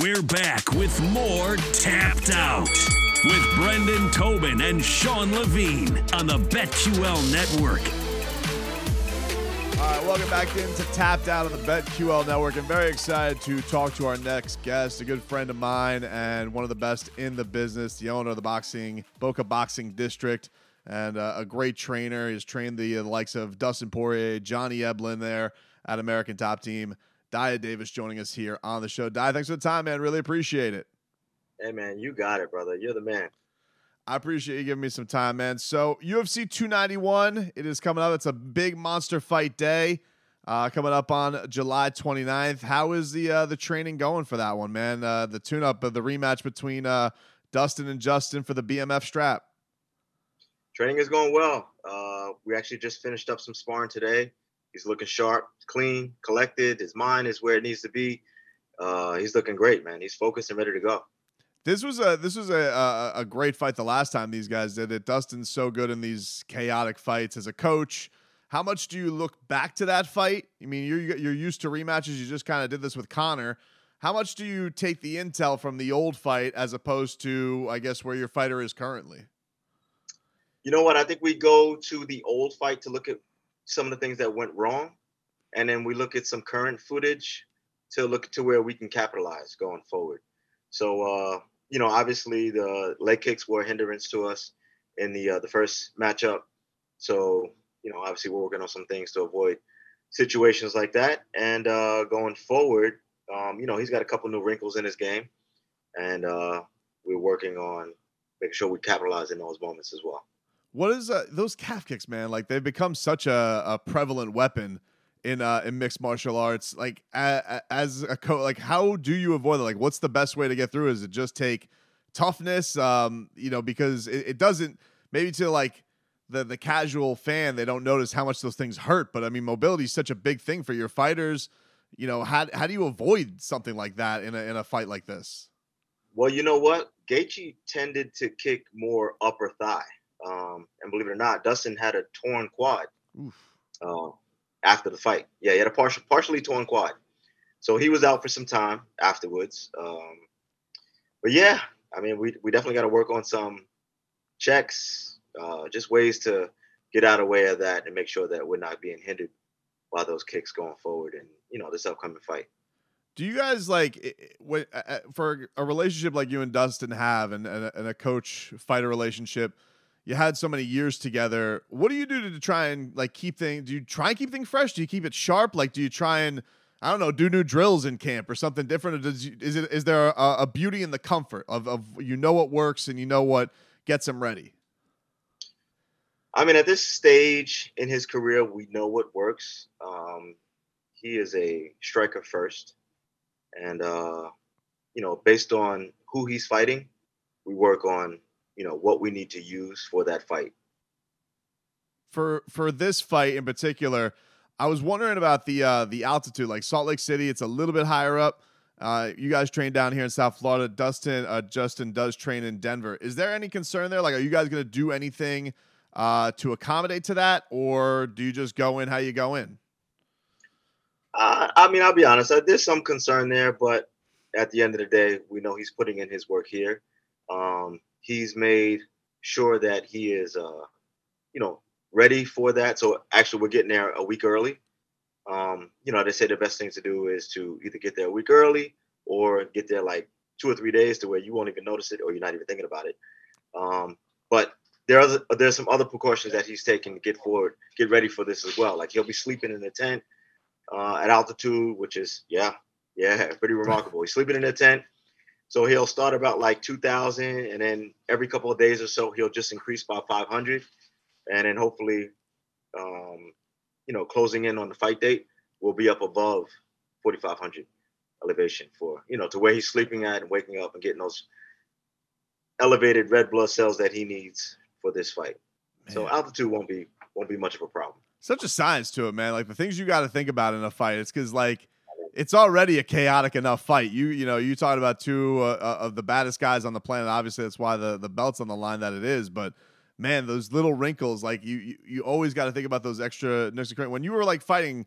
We're back with more Tapped Out with Brendan Tobin and Sean Levine on the BetQL Network. All right, welcome back into Tapped Out on the BetQL Network. I'm very excited to talk to our next guest, a good friend of mine and one of the best in the business, the owner of the Boca Boxing District, and a great trainer. He's trained the likes of Dustin Poirier, Johnny Eblen there at American Top Team. Dyah Davis joining us here on the show. Dyah, thanks for the time, man. Really appreciate it. Hey, man, you got it, brother. You're the man. I appreciate you giving me some time, man. So UFC 291, it is coming up. It's a big monster fight day coming up on July 29th. How is the training going for that one, man? The tune-up of the rematch between Dustin and Justin for the BMF strap. Training is going well. We actually just finished up some sparring today. He's looking sharp, clean, collected. His mind is where it needs to be. He's looking great, man. He's focused and ready to go. This was a great fight the last time these guys did it. Dustin's so good in these chaotic fights as a coach. How much do you look back to that fight? I mean, you're used to rematches. You just kind of did this with Conor. How much do you take the intel from the old fight as opposed to, I guess, where your fighter is currently? You know what? I think we go to the old fight to look at some of the things that went wrong, and then we look at some current footage to look to where we can capitalize going forward. So, you know, obviously the leg kicks were a hindrance to us in the first matchup. So, you know, obviously we're working on some things to avoid situations like that. And going forward, you know, he's got a couple new wrinkles in his game, and we're working on making sure we capitalize in those moments as well. What is those calf kicks, man? Like, they've become such a prevalent weapon in mixed martial arts. Like, as a coach, like, how do you avoid that? Like, what's the best way to get through? Is it just take toughness? You know, because it doesn't, maybe to like the casual fan, they don't notice how much those things hurt. But I mean, mobility is such a big thing for your fighters. You know, how do you avoid something like that in a fight like this? Well, you know what, Gaethje tended to kick more upper thigh. And believe it or not, Dustin had a torn quad after the fight. Yeah, he had a partially torn quad. So he was out for some time afterwards. But, yeah, I mean, we definitely got to work on some checks, just ways to get out of the way of that and make sure that we're not being hindered by those kicks going forward and, you know, this upcoming fight. Do you guys, like, for a relationship like you and Dustin have and a coach-fighter relationship, you had so many years together. What do you do to try and like keep things? Do you try and keep things fresh? Do you keep it sharp? Like, do you try and, I don't know, do new drills in camp or something different? Or is there a beauty in the comfort of, you know, what works and you know what gets him ready? I mean, at this stage in his career, we know what works. He is a striker first, and you know, based on who he's fighting, we work on, you know, what we need to use for that fight. For this fight in particular, I was wondering about the altitude. Like, Salt Lake City, it's a little bit higher up. You guys train down here in South Florida. Justin does train in Denver. Is there any concern there? Like, are you guys going to do anything to accommodate to that, or do you just go in how you go in? I mean, I'll be honest. There's some concern there, but at the end of the day, we know he's putting in his work here. he's made sure that he is, ready for that. So actually, we're getting there a week early. They say the best thing to do is to either get there a week early or get there like 2 or 3 days to where you won't even notice it or you're not even thinking about it. But there's some other precautions that he's taking to get ready for this as well. Like he'll be sleeping in the tent at altitude, which is, pretty remarkable. He's sleeping in a tent. So he'll start about like 2,000, and then every couple of days or so, he'll just increase by 500. And then hopefully, closing in on the fight date, will be up above 4,500 elevation for, to where he's sleeping at and waking up and getting those elevated red blood cells that he needs for this fight. Man. So altitude won't be much of a problem. Such a science to it, man. Like the things you got to think about in a fight, it's because like, it's already a chaotic enough fight. You talked about two of the baddest guys on the planet. Obviously, that's why the belt's on the line that it is. But man, those little wrinkles, like you always got to think about those extra. When you were like fighting,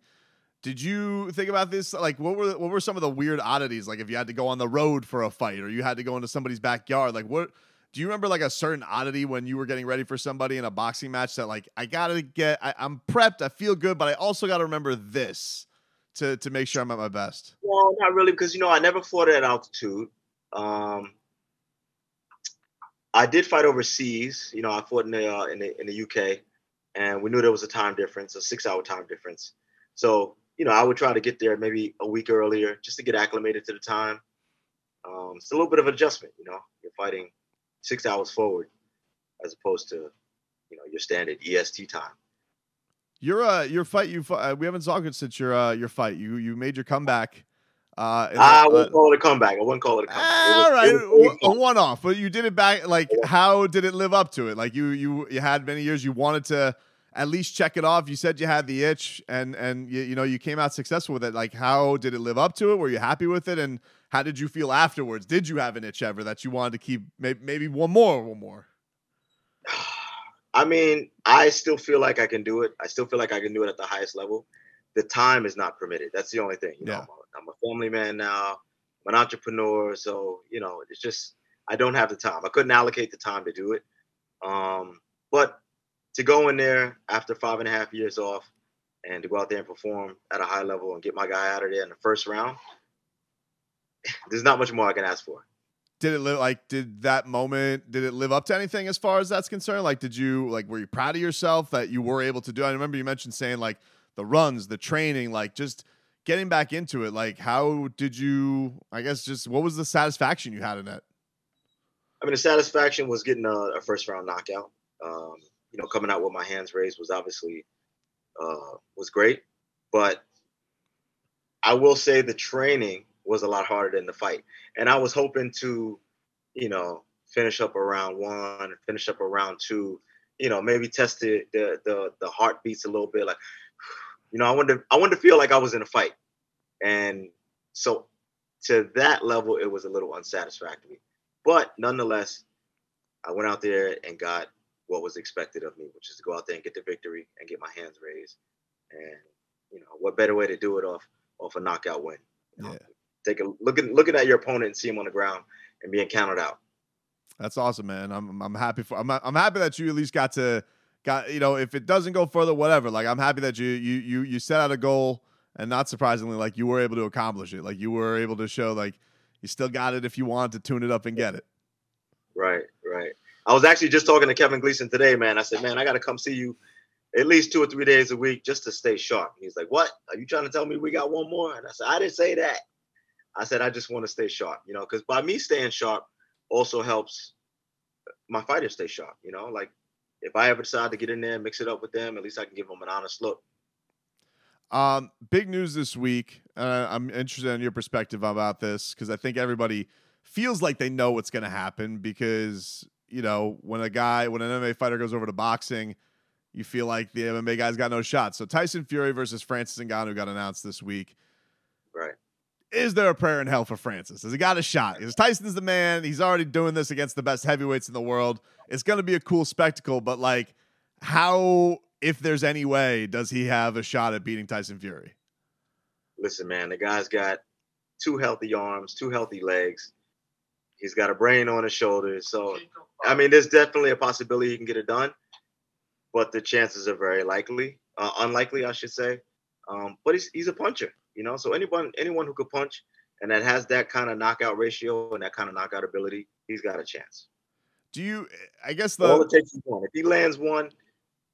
did you think about this? Like, what were some of the weird oddities? Like, if you had to go on the road for a fight, or you had to go into somebody's backyard, like what? Do you remember like a certain oddity when you were getting ready for somebody in a boxing match that like I'm prepped, I feel good, but I also got to remember this. To make sure I'm at my best? Well, not really, because, I never fought at altitude. I did fight overseas. I fought in the UK, and we knew there was a time difference, a 6-hour time difference. So, I would try to get there maybe a week earlier just to get acclimated to the time. It's a little bit of adjustment, You're fighting 6 hours forward as opposed to, your standard EST time. We haven't talked since your fight. You made your comeback. I wouldn't call it a comeback. It was a one-off, but you did it back. Like, how did it live up to it? Like you had many years. You wanted to at least check it off. You said you had the itch, and you came out successful with it. Like, how did it live up to it? Were you happy with it? And how did you feel afterwards? Did you have an itch ever that you wanted to keep? Maybe one more. I mean, I still feel like I can do it. I still feel like I can do it at the highest level. The time is not permitted. That's the only thing. Yeah. I'm a family man now. I'm an entrepreneur. So, it's just I don't have the time. I couldn't allocate the time to do it. But to go in there after 5.5 years off and to go out there and perform at a high level and get my guy out of there in the first round, there's not much more I can ask for. Did it live up to anything as far as that's concerned? Like, were you proud of yourself that you were able to do? I remember you mentioned saying like the runs, the training, like just getting back into it. Like, how did you, what was the satisfaction you had in that? I mean, the satisfaction was getting a first round knockout, coming out with my hands raised was obviously, was great, but I will say the training was a lot harder than the fight. And I was hoping to, finish up around one, finish up around two, maybe test the heartbeats a little bit. Like, I wanted to feel like I was in a fight. And so to that level, it was a little unsatisfactory. But nonetheless, I went out there and got what was expected of me, which is to go out there and get the victory and get my hands raised. And, what better way to do it off a knockout win? Yeah. Take a looking at your opponent and see him on the ground and being counted out. That's awesome, man. I'm happy that you at least got if it doesn't go further, whatever. Like I'm happy that you set out a goal and not surprisingly, like you were able to accomplish it. Like you were able to show like you still got it if you want to tune it up and get it. Right. I was actually just talking to Kevin Gleason today, man. I said, man, I got to come see you at least 2 or 3 days a week just to stay sharp. He's like, what? Are you trying to tell me we got one more? And I said, I didn't say that. I said, I just want to stay sharp, because by me staying sharp also helps my fighters stay sharp. Like if I ever decide to get in there and mix it up with them, at least I can give them an honest look. Big news this week. I'm interested in your perspective about this because I think everybody feels like they know what's going to happen because, when an MMA fighter goes over to boxing, you feel like the MMA guy's got no shot. So Tyson Fury versus Francis Ngannou got announced this week. Right. Is there a prayer in hell for Francis? Has he got a shot? Because Tyson's the man. He's already doing this against the best heavyweights in the world. It's going to be a cool spectacle, but like how, if there's any way, does he have a shot at beating Tyson Fury? Listen, man, the guy's got two healthy arms, two healthy legs. He's got a brain on his shoulders. So I mean, there's definitely a possibility he can get it done, but the chances are very unlikely, I should say. But he's a puncher, you know. So anyone who could punch and that has that kind of knockout ratio and that kind of knockout ability, he's got a chance. All it takes is one. If he lands one,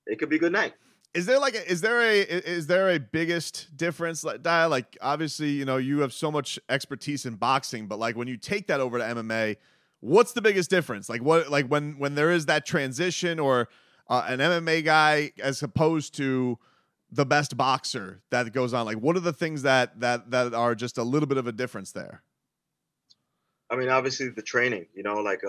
it could be a good night. Is there a biggest difference, Dyah? Like, obviously, you know, you have so much expertise in boxing, but like when you take that over to MMA, what's the biggest difference? Like what, like when there is that transition or an MMA guy as opposed to the best boxer that goes on, like what are the things that are just a little bit of a difference there? I mean, obviously the training, you know, like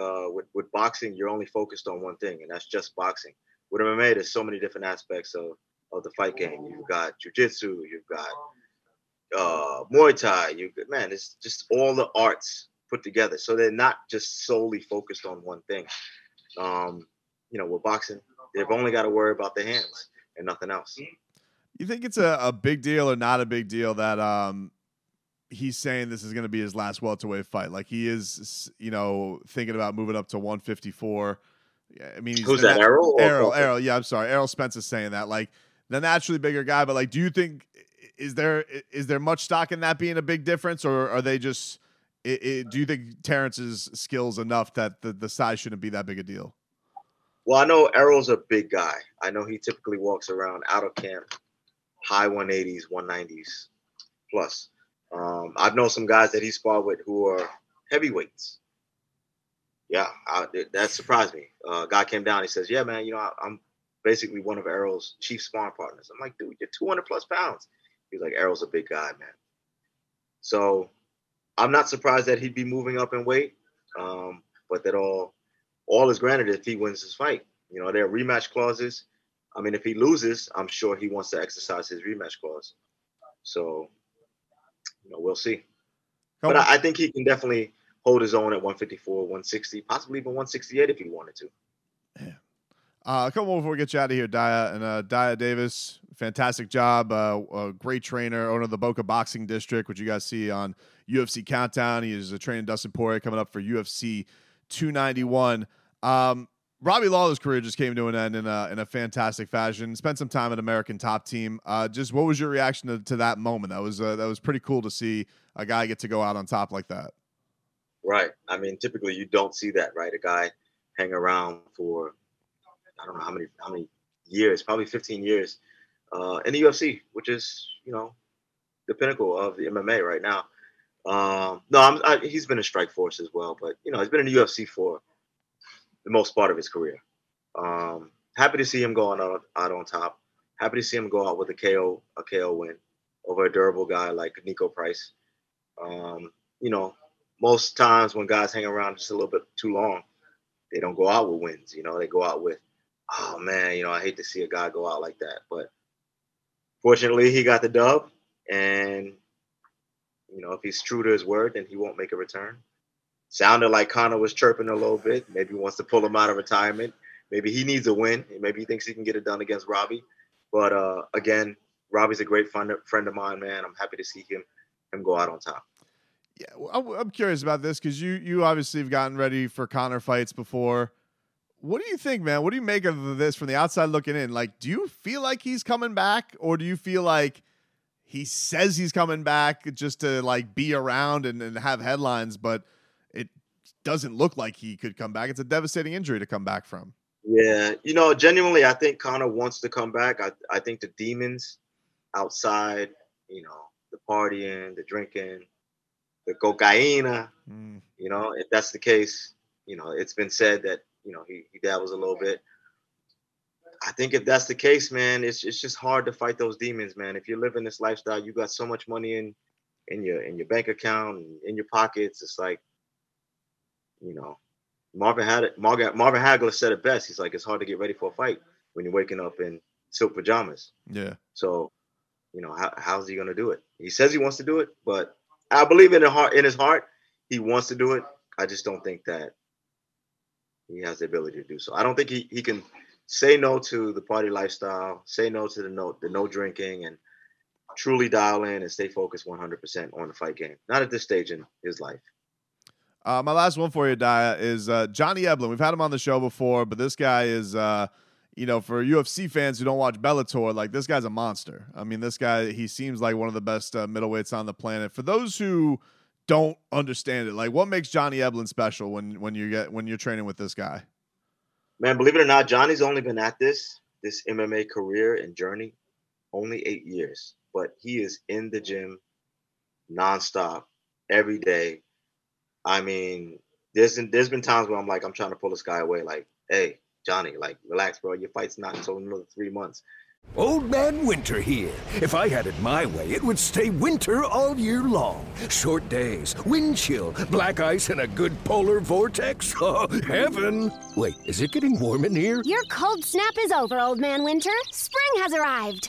with boxing, you're only focused on one thing, and that's just boxing. With MMA, there's so many different aspects of the fight game. You've got jiu-jitsu, you've got Muay Thai. It's just all the arts put together. So they're not just solely focused on one thing. You know, with boxing, they've only got to worry about the hands and nothing else. You think it's a big deal or not a big deal that he's saying this is going to be his last welterweight fight? Like he is, you know, thinking about moving up to 154. Yeah, I mean, who's that? Errol. Yeah, I'm sorry. Errol Spence is saying that, like, the naturally bigger guy. But like, do you think is there much stock in that being a big difference, or are they just? Do you think Terrence's skills enough that the size shouldn't be that big a deal? Well, I know Errol's a big guy. I know he typically walks around out of camp, high 180s, 190s plus. I've known some guys that he sparred with who are heavyweights. Yeah, that surprised me. Guy came down. He says, yeah, man, you know, I'm basically one of Errol's chief sparring partners. I'm like, dude, you're 200 plus pounds. He's like, Errol's a big guy, man. So I'm not surprised that he'd be moving up in weight. But that all is granted if he wins his fight. You know, there are rematch clauses. I mean, if he loses, I'm sure he wants to exercise his rematch clause. So, you know, we'll see. But I think he can definitely hold his own at 154, 160, possibly even 168 if he wanted to. Yeah. A couple more before we get you out of here, Dyah. And Dyah Davis, fantastic job. A great trainer, owner of the Boca Boxing District, which you guys see on UFC Countdown. He is training Dustin Poirier coming up for UFC 291. Robbie Lawler's career just came to an end in a fantastic fashion. Spent some time at American Top Team. Just what was your reaction to that moment? That was pretty cool to see a guy get to go out on top like that. Right. I mean, typically you don't see that, right? A guy hang around for, I don't know how many years, probably 15 years in the UFC, which is, you know, the pinnacle of the MMA right now. He's been in Strikeforce as well, but, you know, he's been in the UFC for the most part of his career. Happy to see him going out on top. Happy to see him go out with a KO win over a durable guy like Nico Price. You know, most times when guys hang around just a little bit too long, they don't go out with wins. You know, they go out with, oh, man, you know, I hate to see a guy go out like that. But fortunately, he got the dub. And, you know, if he's true to his word, then he won't make a return. Sounded like Conor was chirping a little bit. Maybe he wants to pull him out of retirement. Maybe he needs a win. Maybe he thinks he can get it done against Robbie. But, again, Robbie's a great friend of mine, man. I'm happy to see him go out on top. Yeah, well, I'm curious about this because you obviously have gotten ready for Conor fights before. What do you think, man? What do you make of this from the outside looking in? Like, do you feel like he's coming back, or do you feel like he says he's coming back just to like be around and have headlines, but it doesn't look like he could come back? It's a devastating injury to come back from. Yeah, you know, genuinely, I think Conor wants to come back. I think the demons outside, you know, the partying, the drinking, the cocaina, you know, if that's the case, you know, it's been said that, you know, he dabbles a little bit. I think if that's the case, man, it's just hard to fight those demons, man. If you're living this lifestyle, you got so much money in your bank account, in your pockets. It's like, you know, Marvin Hagler said it best. He's like, it's hard to get ready for a fight when you're waking up in silk pajamas. Yeah. So, you know, how's he going to do it? He says he wants to do it, but I believe in his heart, he wants to do it. I just don't think that he has the ability to do so. I don't think he can say no to the party lifestyle, say no to the no drinking, and truly dial in and stay focused 100% on the fight game. Not at this stage in his life. My last one for you, Dyah, is Johnny Eblen. We've had him on the show before, but this guy is, for UFC fans who don't watch Bellator, like, this guy's a monster. I mean, this guy, he seems like one of the best middleweights on the planet. For those who don't understand it, like, what makes Johnny Eblen special when you're training with this guy? Man, believe it or not, Johnny's only been at this MMA career and journey only 8 years, but he is in the gym nonstop every day. I mean, there's been times where I'm like, I'm trying to pull this guy away. Like, hey, Johnny, like, relax, bro. Your fight's not until another 3 months. Old Man Winter here. If I had it my way, it would stay winter all year long. Short days, wind chill, black ice, and a good polar vortex. Oh, heaven. Wait, is it getting warm in here? Your cold snap is over, Old Man Winter. Spring has arrived.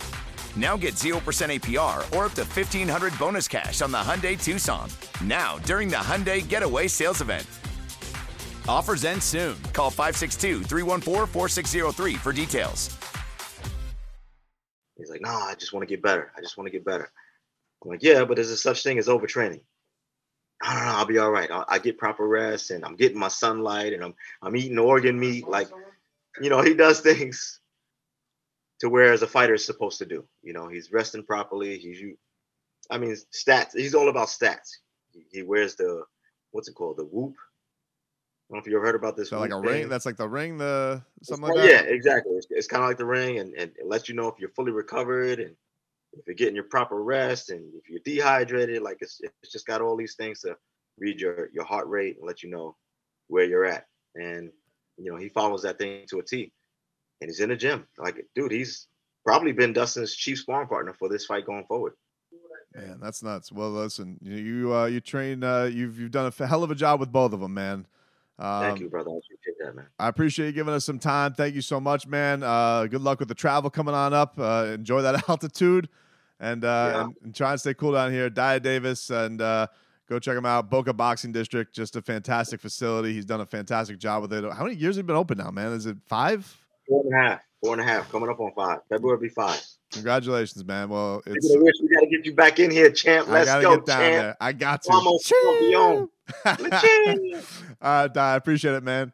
Now get 0% APR or up to $1,500 bonus cash on the Hyundai Tucson. Now, during the Hyundai Getaway Sales Event. Offers end soon. Call 562-314-4603 for details. He's like, no, I just want to get better. I'm like, yeah, but there's a such thing as overtraining. I don't know. I'll be all right. I get proper rest, and I'm getting my sunlight, and I'm eating organ meat. Like, you know, he does things to where as a fighter is supposed to do. You know, he's resting properly. Stats. He's all about stats. He wears the, what's it called? The whoop. I don't know if you ever heard about this. So like a ring? That's like the ring, something like that? Yeah, exactly. It's kind of like the ring, and it lets you know if you're fully recovered and if you're getting your proper rest and if you're dehydrated. Like, it's just got all these things to read your heart rate and let you know where you're at. And, you know, he follows that thing to a T. And he's in the gym. Like, dude, he's probably been Dustin's chief sparring partner for this fight going forward. Man, that's nuts. Well, listen, you train. You've done a hell of a job with both of them, man. Thank you, brother. I appreciate that, man. I appreciate you giving us some time. Thank you so much, man. Good luck with the travel coming on up. Enjoy that altitude, and try and stay cool down here. Dyah Davis, and go check him out. Boca Boxing District, just a fantastic facility. He's done a fantastic job with it. How many years have you been open now, man? Is it 5? 4.5, coming up on 5. February will be 5. Congratulations, man. Well, we got to get you back in here, champ. Let's go, get down champ. There. I got you. Almost. All right, Dyah, I appreciate it, man.